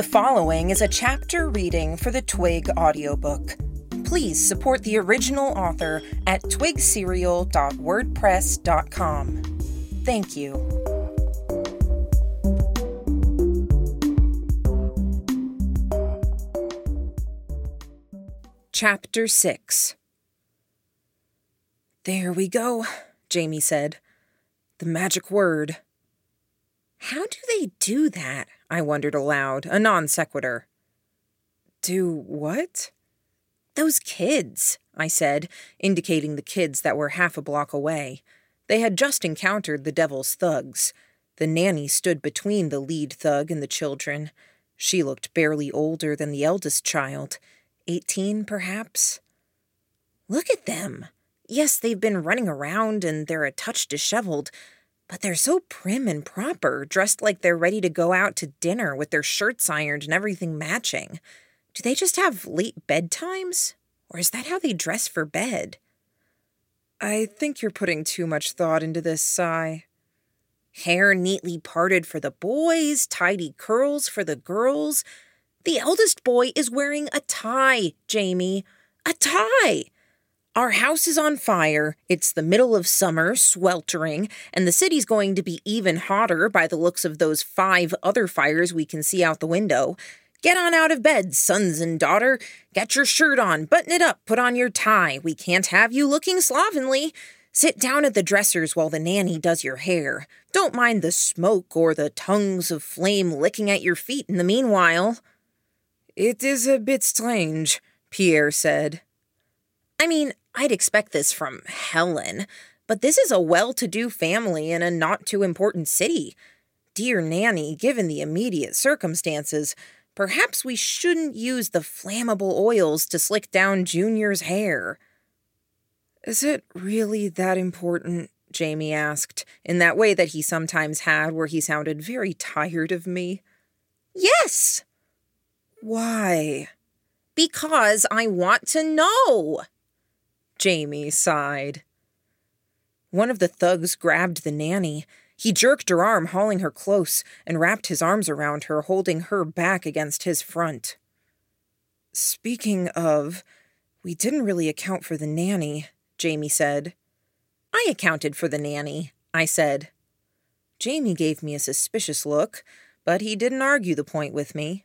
The following is a chapter reading for the Twig audiobook. Please support the original author at twigserial.wordpress.com. Thank you. Chapter 6. There we go, Jamie said. The magic word. How do they do that? I wondered aloud, a non sequitur. Do what? Those kids, I said, indicating the kids that were half a block away. They had just encountered the devil's thugs. The nanny stood between the lead thug and the children. She looked barely older than the eldest child, 18 perhaps. Look at them. Yes, they've been running around and they're a touch disheveled, but they're so prim and proper, dressed like they're ready to go out to dinner with their shirts ironed and everything matching. Do they just have late bedtimes? Or is that how they dress for bed? I think you're putting too much thought into this, Sai. Hair neatly parted for the boys, tidy curls for the girls. The eldest boy is wearing a tie, Jamie. A tie! Our house is on fire, it's the middle of summer, sweltering, and the city's going to be even hotter by the looks of those 5 other fires we can see out the window. Get on out of bed, sons and daughter. Get your shirt on, button it up, put on your tie. We can't have you looking slovenly. Sit down at the dressers while the nanny does your hair. Don't mind the smoke or the tongues of flame licking at your feet in the meanwhile. It is a bit strange, Pierre said. I mean, I'd expect this from Helen, but this is a well-to-do family in a not-too-important city. Dear Nanny, given the immediate circumstances, perhaps we shouldn't use the flammable oils to slick down Junior's hair. Is it really that important? Jamie asked, in that way that he sometimes had where he sounded very tired of me. Yes! Why? Because I want to know. Jamie sighed. One of the thugs grabbed the nanny. He jerked her arm, hauling her close, and wrapped his arms around her, holding her back against his front. Speaking of, we didn't really account for the nanny, Jamie said. I accounted for the nanny, I said. Jamie gave me a suspicious look, but he didn't argue the point with me.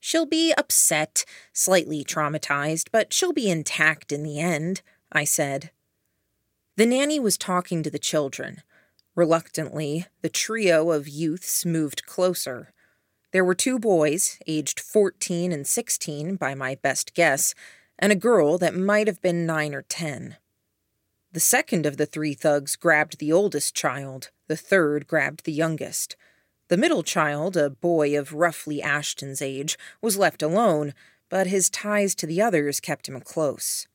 She'll be upset, slightly traumatized, but she'll be intact in the end, I said. The nanny was talking to the children. Reluctantly, the trio of youths moved closer. There were 2 boys, aged 14 and 16, by my best guess, and a girl that might have been 9 or 10. The second of the 3 thugs grabbed the oldest child, the third grabbed the youngest. The middle child, a boy of roughly Ashton's age, was left alone, but his ties to the others kept him close.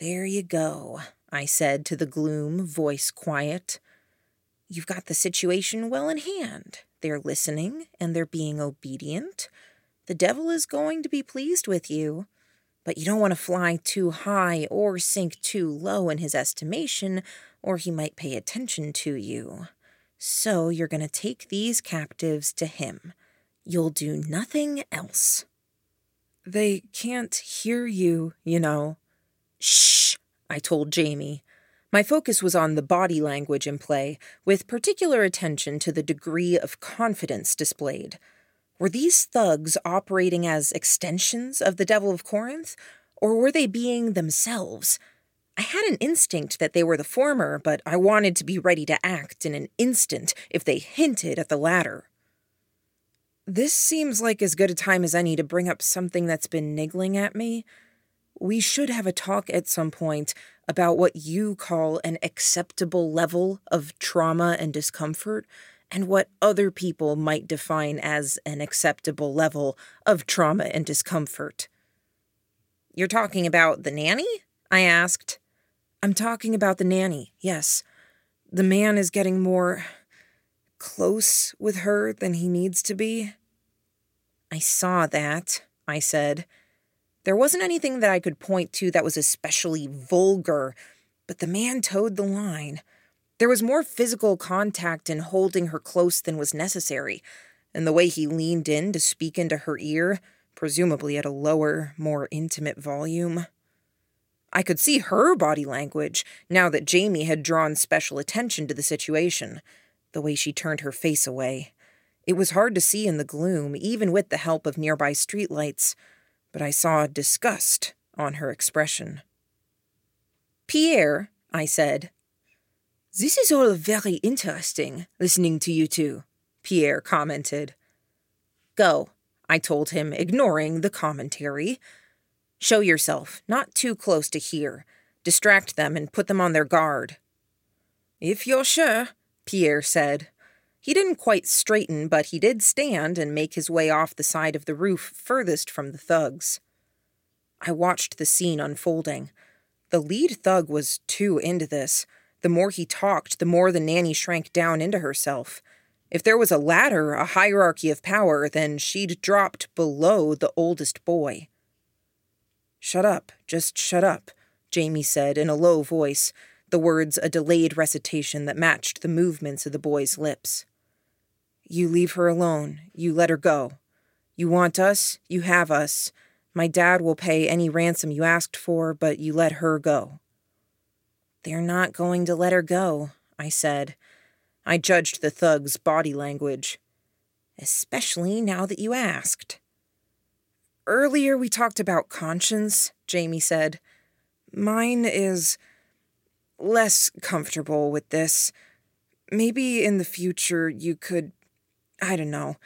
There you go, I said to the gloom, voice quiet. You've got the situation well in hand. They're listening, and they're being obedient. The devil is going to be pleased with you, but you don't want to fly too high or sink too low in his estimation, or he might pay attention to you. So you're going to take these captives to him. You'll do nothing else. They can't hear you, you know. Shh, I told Jamie. My focus was on the body language in play, with particular attention to the degree of confidence displayed. Were these thugs operating as extensions of the Devil of Corinth, or were they being themselves? I had an instinct that they were the former, but I wanted to be ready to act in an instant if they hinted at the latter. This seems like as good a time as any to bring up something that's been niggling at me. We should have a talk at some point about what you call an acceptable level of trauma and discomfort, and what other people might define as an acceptable level of trauma and discomfort. You're talking about the nanny? I asked. I'm talking about the nanny, yes. The man is getting more close with her than he needs to be. I saw that, I said. There wasn't anything that I could point to that was especially vulgar, but the man toed the line. There was more physical contact in holding her close than was necessary. and the way he leaned in to speak into her ear, presumably at a lower, more intimate volume. I could see her body language, now that Jamie had drawn special attention to the situation, the way she turned her face away. It was hard to see in the gloom, even with the help of nearby streetlights, but I saw disgust on her expression. "Pierre," I said. "This is all very interesting, listening to you two," Pierre commented. "Go," I told him, ignoring the commentary. "Show yourself, not too close to here. Distract them and put them on their guard." "If you're sure," Pierre said. He didn't quite straighten, but he did stand and make his way off the side of the roof furthest from the thugs. I watched the scene unfolding. The lead thug was too into this. The more he talked, the more the nanny shrank down into herself. If there was a ladder, a hierarchy of power, then she'd dropped below the oldest boy. "Shut up, just shut up," Jamie said in a low voice, the words a delayed recitation that matched the movements of the boy's lips. "You leave her alone. You let her go. You want us? You have us. My dad will pay any ransom you asked for, but you let her go." "They're not going to let her go," I said. I judged the thug's body language. "Especially now that you asked." "Earlier we talked about conscience," Jamie said. "Mine is less comfortable with this. Maybe in the future you could, I don't know,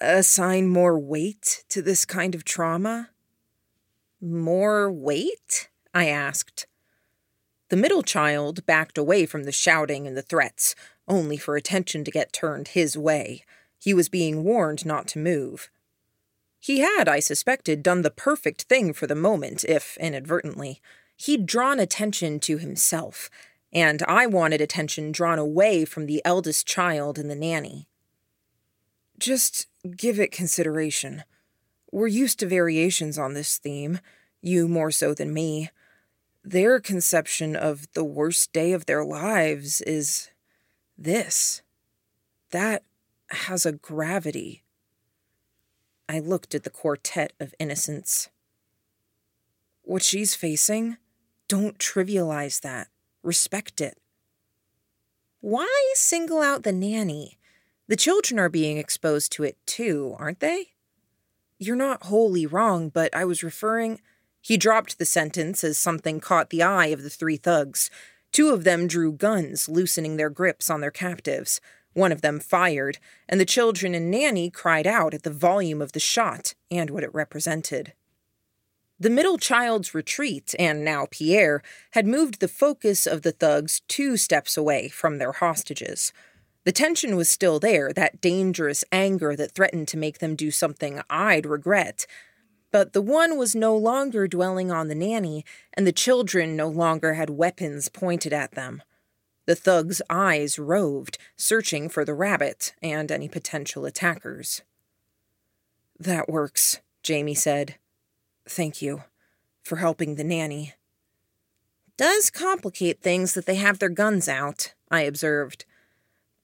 assign more weight to this kind of trauma." "More weight?" I asked. The middle child backed away from the shouting and the threats, only for attention to get turned his way. He was being warned not to move. He had, I suspected, done the perfect thing for the moment, if inadvertently. He'd drawn attention to himself, and I wanted attention drawn away from the eldest child and the nanny. "Just give it consideration. We're used to variations on this theme, you more so than me. Their conception of the worst day of their lives is this. That has a gravity." I looked at the quartet of innocents. "What she's facing? Don't trivialize that. Respect it." "Why single out the nanny? The children are being exposed to it too, aren't they?" "You're not wholly wrong, but I was referring..." He dropped the sentence as something caught the eye of the three thugs. Two of them drew guns, loosening their grips on their captives. One of them fired, and the children and nanny cried out at the volume of the shot and what it represented. The middle child's retreat, and now Pierre, had moved the focus of the thugs 2 steps away from their hostages. The tension was still there, that dangerous anger that threatened to make them do something I'd regret. But the one was no longer dwelling on the nanny, and the children no longer had weapons pointed at them. The thug's eyes roved, searching for the rabbit and any potential attackers. "That works," Jamie said. "Thank you for helping the nanny." "Does complicate things that they have their guns out," I observed.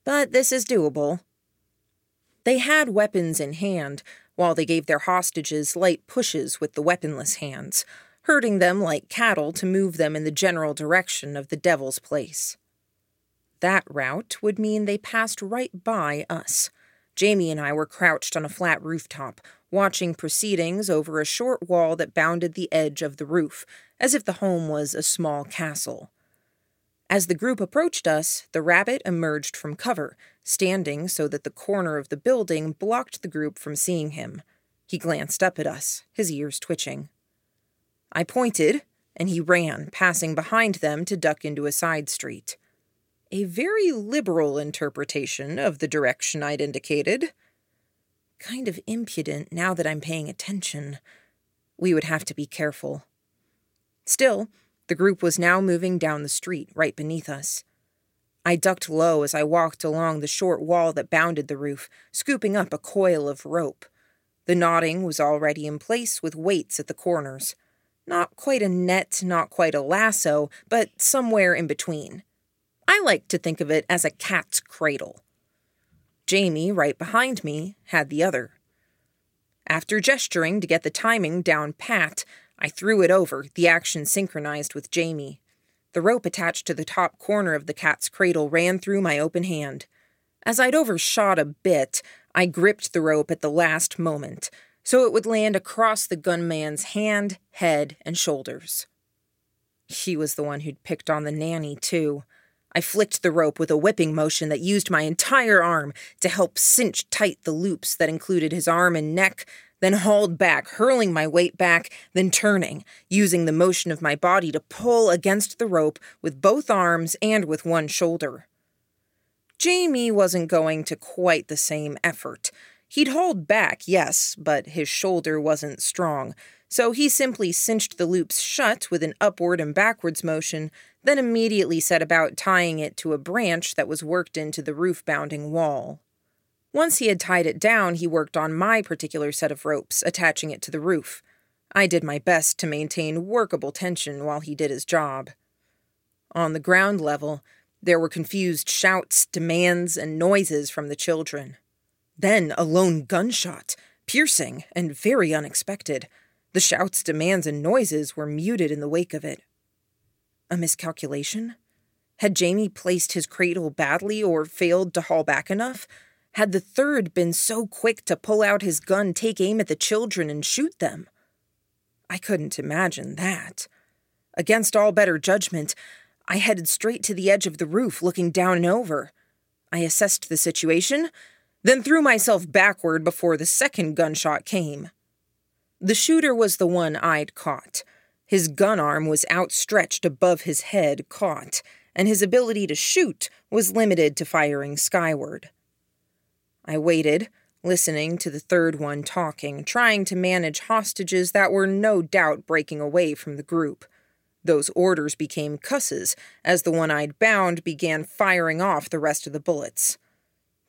"But this is doable." They had weapons in hand, while they gave their hostages light pushes with the weaponless hands, herding them like cattle to move them in the general direction of the devil's place. That route would mean they passed right by us. Jamie and I were crouched on a flat rooftop, watching proceedings over a short wall that bounded the edge of the roof, as if the home was a small castle. As the group approached us, the rabbit emerged from cover, standing so that the corner of the building blocked the group from seeing him. He glanced up at us, his ears twitching. I pointed, and he ran, passing behind them to duck into a side street. A very liberal interpretation of the direction I'd indicated. Kind of impudent now that I'm paying attention. We would have to be careful. Still, the group was now moving down the street right beneath us. I ducked low as I walked along the short wall that bounded the roof, scooping up a coil of rope. The knotting was already in place with weights at the corners. Not quite a net, not quite a lasso, but somewhere in between. I like to think of it as a cat's cradle. Jamie, right behind me, had the other. After gesturing to get the timing down pat, I threw it over, the action synchronized with Jamie. The rope attached to the top corner of the cat's cradle ran through my open hand. As I'd overshot a bit, I gripped the rope at the last moment, so it would land across the gunman's hand, head, and shoulders. He was the one who'd picked on the nanny, too. I flicked the rope with a whipping motion that used my entire arm to help cinch tight the loops that included his arm and neck, then hauled back, hurling my weight back, then turning, using the motion of my body to pull against the rope with both arms and with one shoulder. Jamie wasn't going to quite the same effort. He'd hauled back, yes, but his shoulder wasn't strong, so he simply cinched the loops shut with an upward and backwards motion, then immediately set about tying it to a branch that was worked into the roof-bounding wall. Once he had tied it down, he worked on my particular set of ropes, attaching it to the roof. I did my best to maintain workable tension while he did his job. On the ground level, there were confused shouts, demands, and noises from the children. Then a lone gunshot, piercing and very unexpected. The shouts, demands, and noises were muted in the wake of it. A miscalculation? Had Jamie placed his cradle badly or failed to haul back enough? Had the third been so quick to pull out his gun, take aim at the children, and shoot them? I couldn't imagine that. Against all better judgment, I headed straight to the edge of the roof, looking down and over. I assessed the situation, then threw myself backward before the second gunshot came. The shooter was the one I'd caught. His gun arm was outstretched above his head, caught, and his ability to shoot was limited to firing skyward. I waited, listening to the third one talking, trying to manage hostages that were no doubt breaking away from the group. Those orders became cusses as the one I'd bound began firing off the rest of the bullets.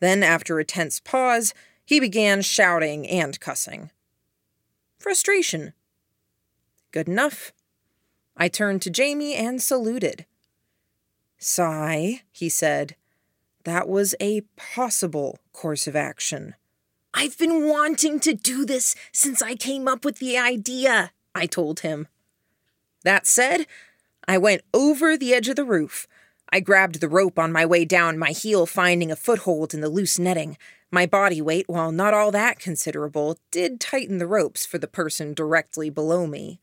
Then, after a tense pause, he began shouting and cussing. Frustration. Good enough. I turned to Jamie and saluted. Sigh, he said. That was a possible course of action. I've been wanting to do this since I came up with the idea, I told him. That said, I went over the edge of the roof. I grabbed the rope on my way down, my heel finding a foothold in the loose netting. My body weight, while not all that considerable, did tighten the ropes for the person directly below me.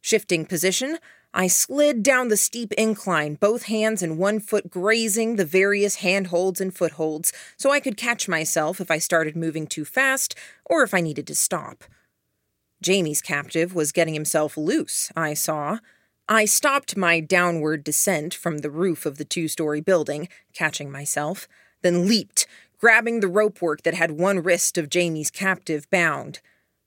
Shifting position, I slid down the steep incline, both hands and one foot grazing the various handholds and footholds, so I could catch myself if I started moving too fast or if I needed to stop. Jamie's captive was getting himself loose, I saw. I stopped my downward descent from the roof of the two-story building, catching myself, then leaped, grabbing the ropework that had one wrist of Jamie's captive bound.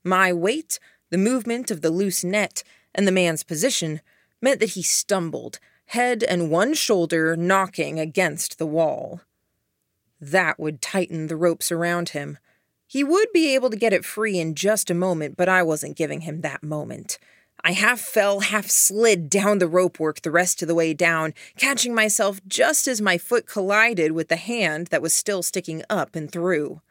My weight, the movement of the loose net, and the man's position meant that he stumbled, head and one shoulder knocking against the wall. That would tighten the ropes around him. He would be able to get it free in just a moment, but I wasn't giving him that moment. I half fell, half slid down the ropework the rest of the way down, catching myself just as my foot collided with the hand that was still sticking up and through.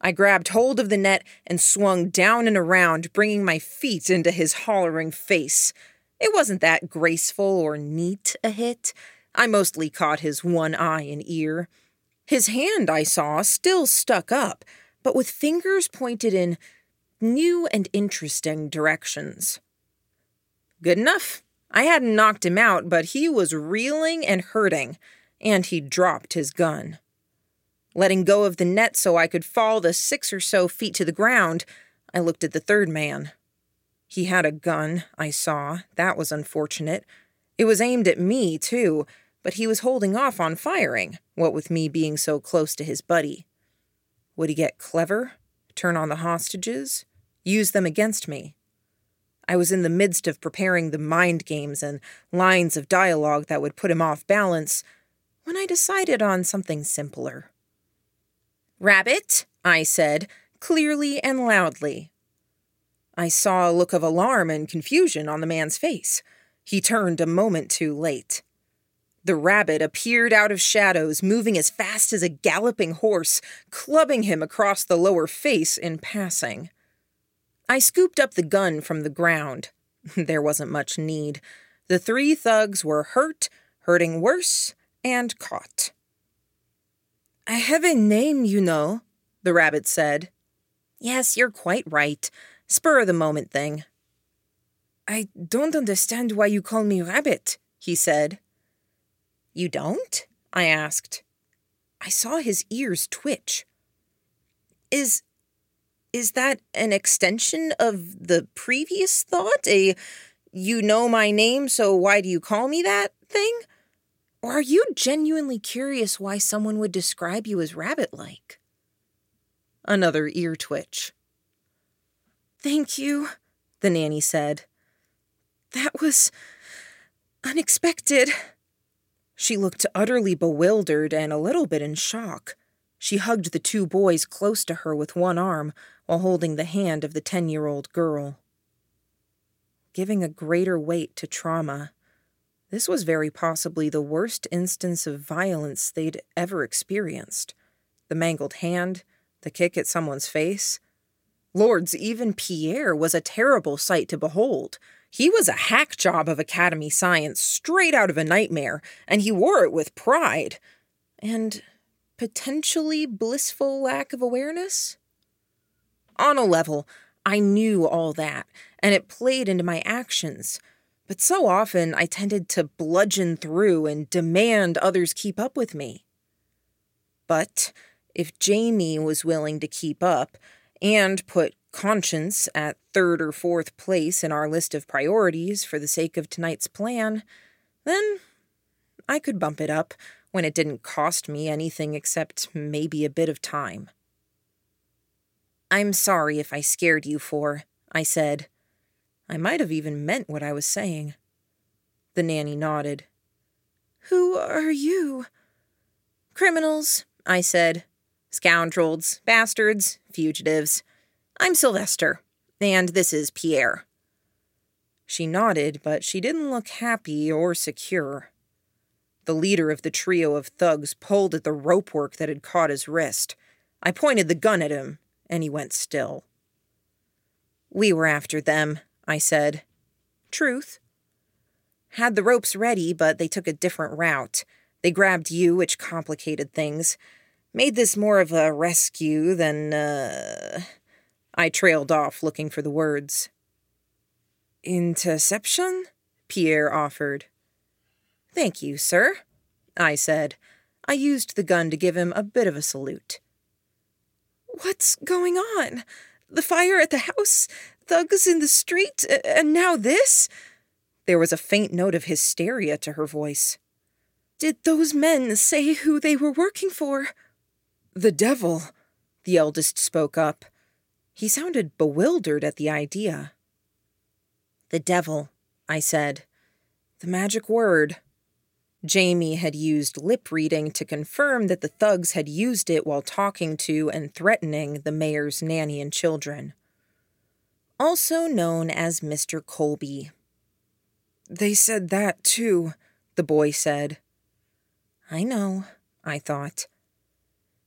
I grabbed hold of the net and swung down and around, bringing my feet into his hollering face. It wasn't that graceful or neat a hit. I mostly caught his one eye and ear. His hand, I saw, still stuck up, but with fingers pointed in new and interesting directions. Good enough. I hadn't knocked him out, but he was reeling and hurting, and he dropped his gun. Letting go of the net so I could fall the 6 or so feet to the ground, I looked at the third man. He had a gun, I saw. That was unfortunate. It was aimed at me, too, but he was holding off on firing, what with me being so close to his buddy. Would he get clever? Turn on the hostages? Use them against me? I was in the midst of preparing the mind games and lines of dialogue that would put him off balance when I decided on something simpler. "Rabbit," I said, clearly and loudly. I saw a look of alarm and confusion on the man's face. He turned a moment too late. The rabbit appeared out of shadows, moving as fast as a galloping horse, clubbing him across the lower face in passing. I scooped up the gun from the ground. There wasn't much need. The three thugs were hurt, hurting worse, and caught. "I have a name, you know," the rabbit said. "Yes, you're quite right. Spur-of-the-moment thing." "I don't understand why you call me Rabbit," he said. "You don't?" I asked. I saw his ears twitch. Is that an extension of the previous thought? A "you know my name, so why do you call me that" thing? Or are you genuinely curious why someone would describe you as rabbit-like? Another ear twitch. "Thank you," the nanny said. "That was unexpected." She looked utterly bewildered and a little bit in shock. She hugged the two boys close to her with one arm while holding the hand of the 10-year-old girl. Giving a greater weight to trauma, this was very possibly the worst instance of violence they'd ever experienced. The mangled hand, the kick at someone's face. Lords, even Pierre was a terrible sight to behold. He was a hack job of academy science straight out of a nightmare, and he wore it with pride. And potentially blissful lack of awareness? On a level, I knew all that, and it played into my actions. But so often I tended to bludgeon through and demand others keep up with me. But if Jamie was willing to keep up and put conscience at 3rd or 4th place in our list of priorities for the sake of tonight's plan, then I could bump it up when it didn't cost me anything except maybe a bit of time. "I'm sorry if I scared you four," I said. I might have even meant what I was saying. The nanny nodded. "Who are you?" "Criminals," I said. "Scoundrels, bastards, fugitives. I'm Sylvester, and this is Pierre." She nodded, but she didn't look happy or secure. The leader of the trio of thugs pulled at the ropework that had caught his wrist. I pointed the gun at him, and he went still. "We were after them," I said. "Truth?" "Had the ropes ready, but they took a different route. They grabbed you, which complicated things. Made this more of a rescue than, I trailed off, looking for the words. "Interception?" Pierre offered. "Thank you, sir," I said. I used the gun to give him a bit of a salute. "What's going on? The fire at the house? Thugs in the street, and now this?" There was a faint note of hysteria to her voice. "Did those men say who they were working for?" "The devil," the eldest spoke up. He sounded bewildered at the idea. "The devil," I said. The magic word. Jamie had used lip-reading to confirm that the thugs had used it while talking to and threatening the mayor's nanny and children. Also known as Mr. Colby. "They said that, too," the boy said. "I know," I thought.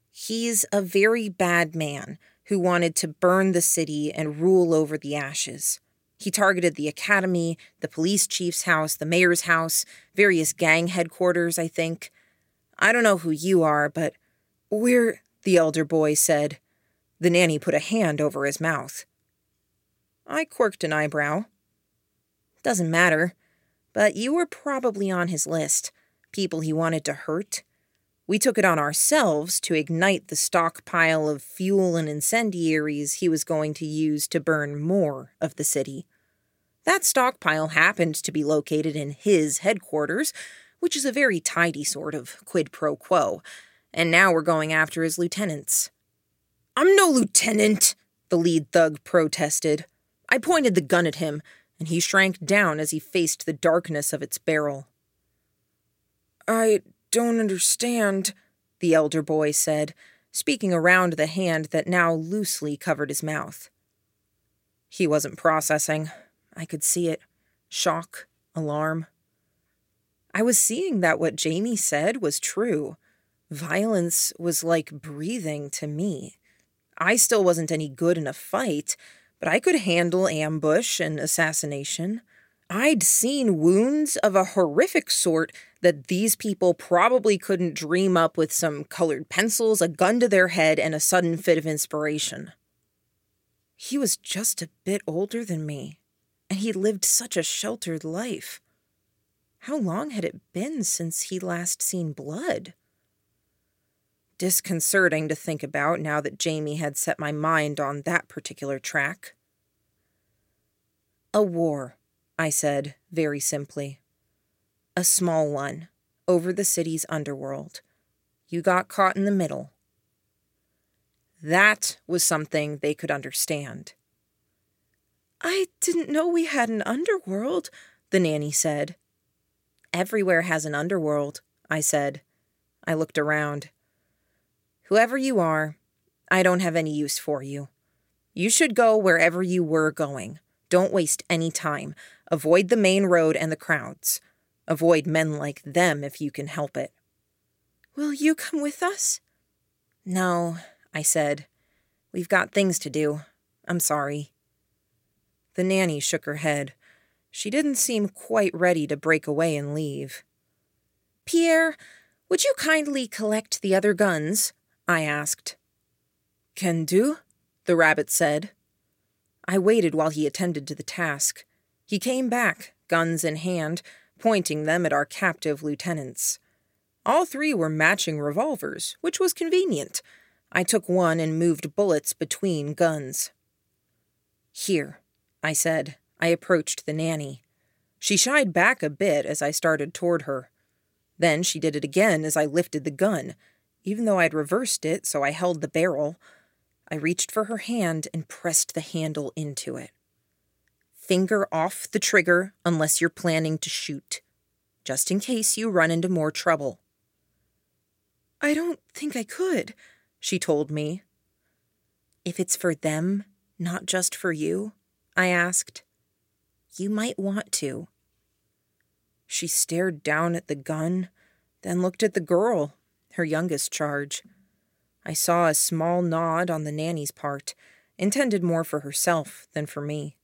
"He's a very bad man who wanted to burn the city and rule over the ashes. He targeted the academy, the police chief's house, the mayor's house, various gang headquarters, I think. I don't know who you are, but we're—" the elder boy said. The nanny put a hand over his mouth. I quirked an eyebrow. "Doesn't matter, but you were probably on his list, people he wanted to hurt. We took it on ourselves to ignite the stockpile of fuel and incendiaries he was going to use to burn more of the city. That stockpile happened to be located in his headquarters, which is a very tidy sort of quid pro quo, and now we're going after his lieutenants." "I'm no lieutenant," the lead thug protested. I pointed the gun at him, and he shrank down as he faced the darkness of its barrel. "I don't understand," the elder boy said, speaking around the hand that now loosely covered his mouth. He wasn't processing. I could see it. Shock, alarm. I was seeing that what Jamie said was true. Violence was like breathing to me. I still wasn't any good in a fight, but I could handle ambush and assassination. I'd seen wounds of a horrific sort that these people probably couldn't dream up with some colored pencils, a gun to their head, and a sudden fit of inspiration. He was just a bit older than me, and he lived such a sheltered life. How long had it been since he last seen blood? Disconcerting to think about now that Jamie had set my mind on that particular track. A war, I said, very simply. A small one, over the city's underworld. You got caught in the middle. That was something they could understand. I didn't know we had an underworld, the nanny said. Everywhere has an underworld, I said. I looked around. Whoever you are, I don't have any use for you. You should go wherever you were going. Don't waste any time. Avoid the main road and the crowds. Avoid men like them if you can help it. Will you come with us? No, I said. We've got things to do. I'm sorry. The nanny shook her head. She didn't seem quite ready to break away and leave. Pierre, would you kindly collect the other guns? I asked. Can do, the rabbit said. I waited while he attended to the task. He came back, guns in hand, pointing them at our captive lieutenants. All three were matching revolvers, which was convenient. I took one and moved bullets between guns. Here, I said. I approached the nanny. She shied back a bit as I started toward her. Then she did it again as I lifted the gun. Even though I'd reversed it, so I held the barrel, I reached for her hand and pressed the handle into it. Finger off the trigger unless you're planning to shoot, just in case you run into more trouble. I don't think I could, she told me. If it's for them, not just for you, I asked. You might want to. She stared down at the gun, then looked at the girl, her youngest charge. I saw a small nod on the nanny's part, intended more for herself than for me.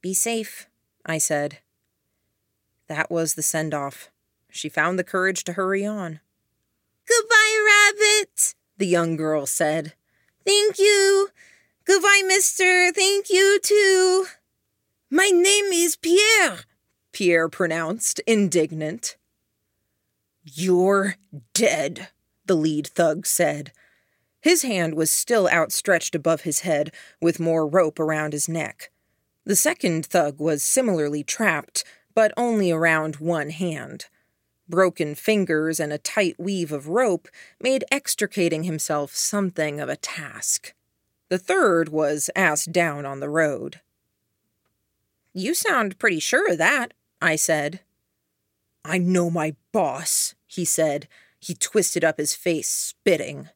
Be safe, I said. That was the send-off. She found the courage to hurry on. Goodbye, rabbit, the young girl said. Thank you. Goodbye, mister. Thank you, too. My name is Pierre, Pierre pronounced, indignant. You're dead, the lead thug said. His hand was still outstretched above his head, with more rope around his neck. The second thug was similarly trapped, but only around one hand. Broken fingers and a tight weave of rope made extricating himself something of a task. The third was ass down on the road. You sound pretty sure of that, I said. I know my boss, he said. He twisted up his face, spitting.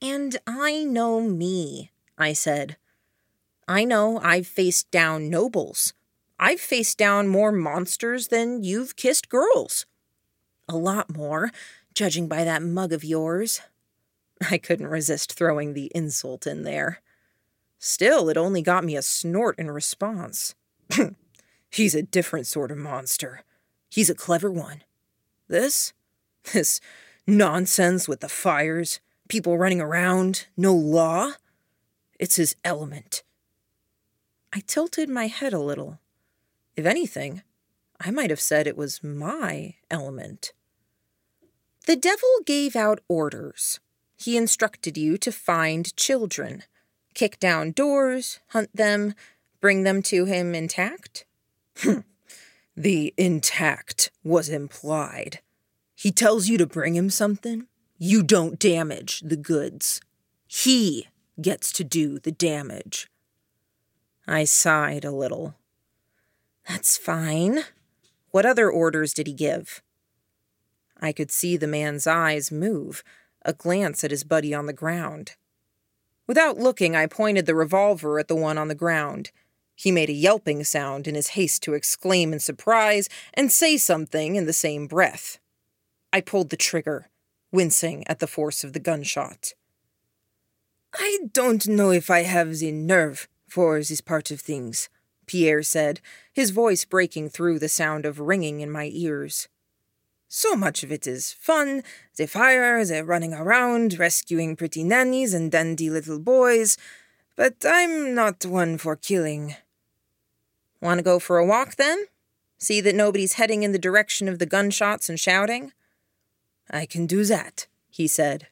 And I know me, I said. I know I've faced down nobles. I've faced down more monsters than you've kissed girls. A lot more, judging by that mug of yours. I couldn't resist throwing the insult in there. Still, it only got me a snort in response. He's a different sort of monster. He's a clever one. This nonsense with the fires, people running around, no law. It's his element. I tilted my head a little. If anything, I might have said it was my element. The devil gave out orders. He instructed you to find children, kick down doors, hunt them, bring them to him intact. The intact was implied. He tells you to bring him something. You don't damage the goods. He gets to do the damage. I sighed a little. That's fine. What other orders did he give? I could see the man's eyes move, a glance at his buddy on the ground. Without looking, I pointed the revolver at the one on the ground. He made a yelping sound in his haste to exclaim in surprise and say something in the same breath. I pulled the trigger, wincing at the force of the gunshot. "I don't know if I have the nerve for this part of things," Pierre said, his voice breaking through the sound of ringing in my ears. "So much of it is fun, the fire, the running around, rescuing pretty nannies and dandy little boys, but I'm not one for killing." "Want to go for a walk, then? See that nobody's heading in the direction of the gunshots and shouting?" "I can do that," he said.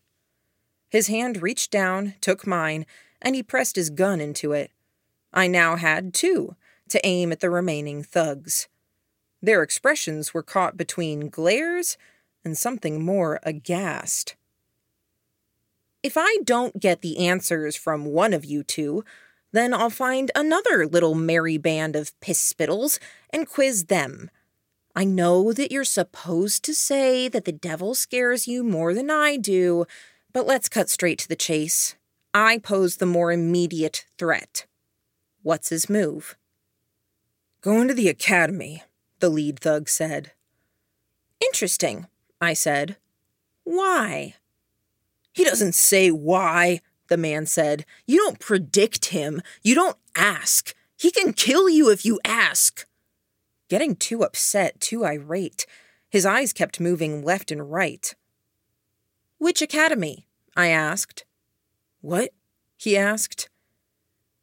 His hand reached down, took mine, and he pressed his gun into it. I now had two to aim at the remaining thugs. Their expressions were caught between glares and something more aghast. "If I don't get the answers from one of you two, then I'll find another little merry band of piss-spittles and quiz them. I know that you're supposed to say that the devil scares you more than I do, but let's cut straight to the chase." I posed the more immediate threat. "What's his move?" "Going to the academy," the lead thug said. "Interesting," I said. "Why?" "He doesn't say why," the man said. "You don't predict him. You don't ask. He can kill you if you ask." Getting too upset, too irate, his eyes kept moving left and right. "Which academy?" I asked. "What?" he asked.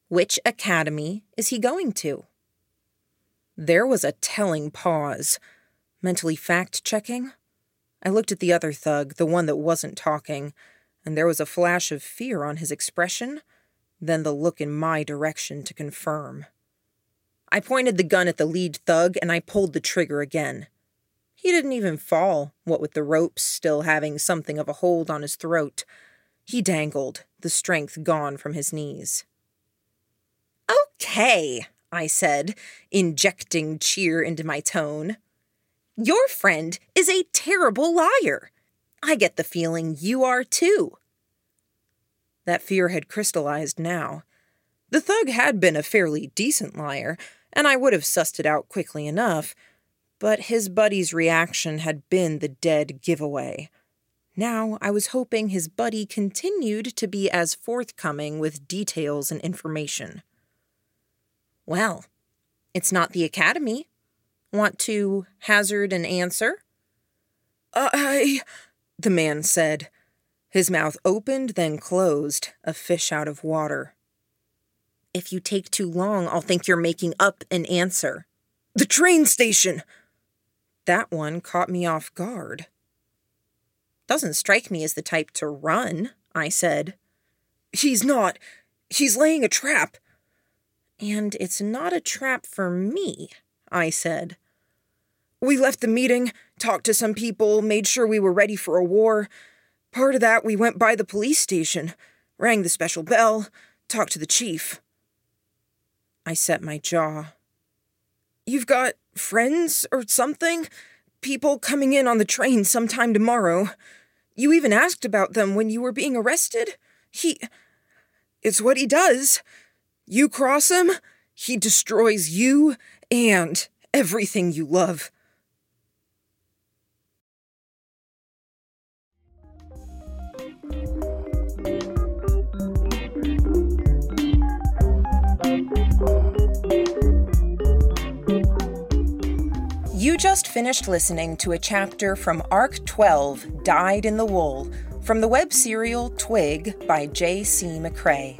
"Which academy is he going to?" There was a telling pause. Mentally fact-checking? I looked at the other thug, the one that wasn't talking, and there was a flash of fear on his expression, then the look in my direction to confirm. I pointed the gun at the lead thug, and I pulled the trigger again. He didn't even fall, what with the ropes still having something of a hold on his throat. He dangled, the strength gone from his knees. "Okay," I said, injecting cheer into my tone. "Your friend is a terrible liar. I get the feeling you are too." That fear had crystallized now. The thug had been a fairly decent liar, and I would have sussed it out quickly enough, but his buddy's reaction had been the dead giveaway. Now I was hoping his buddy continued to be as forthcoming with details and information. "Well, it's not the academy. Want to hazard an answer?" "I," the man said. His mouth opened, then closed, a fish out of water. "If you take too long, I'll think you're making up an answer." "The train station!" That one caught me off guard. "Doesn't strike me as the type to run," I said. "He's not. He's laying a trap." "And it's not a trap for me," I said. "We left the meeting, talked to some people, made sure we were ready for a war. Part of that, we went by the police station, rang the special bell, talked to the chief." I set my jaw. "You've got friends or something? People coming in on the train sometime tomorrow. You even asked about them when you were being arrested. It's what he does. You cross him, he destroys you and everything you love." You just finished listening to a chapter from Arc 12, Dyed in the Wool, from the web serial Twig by J.C. McRae.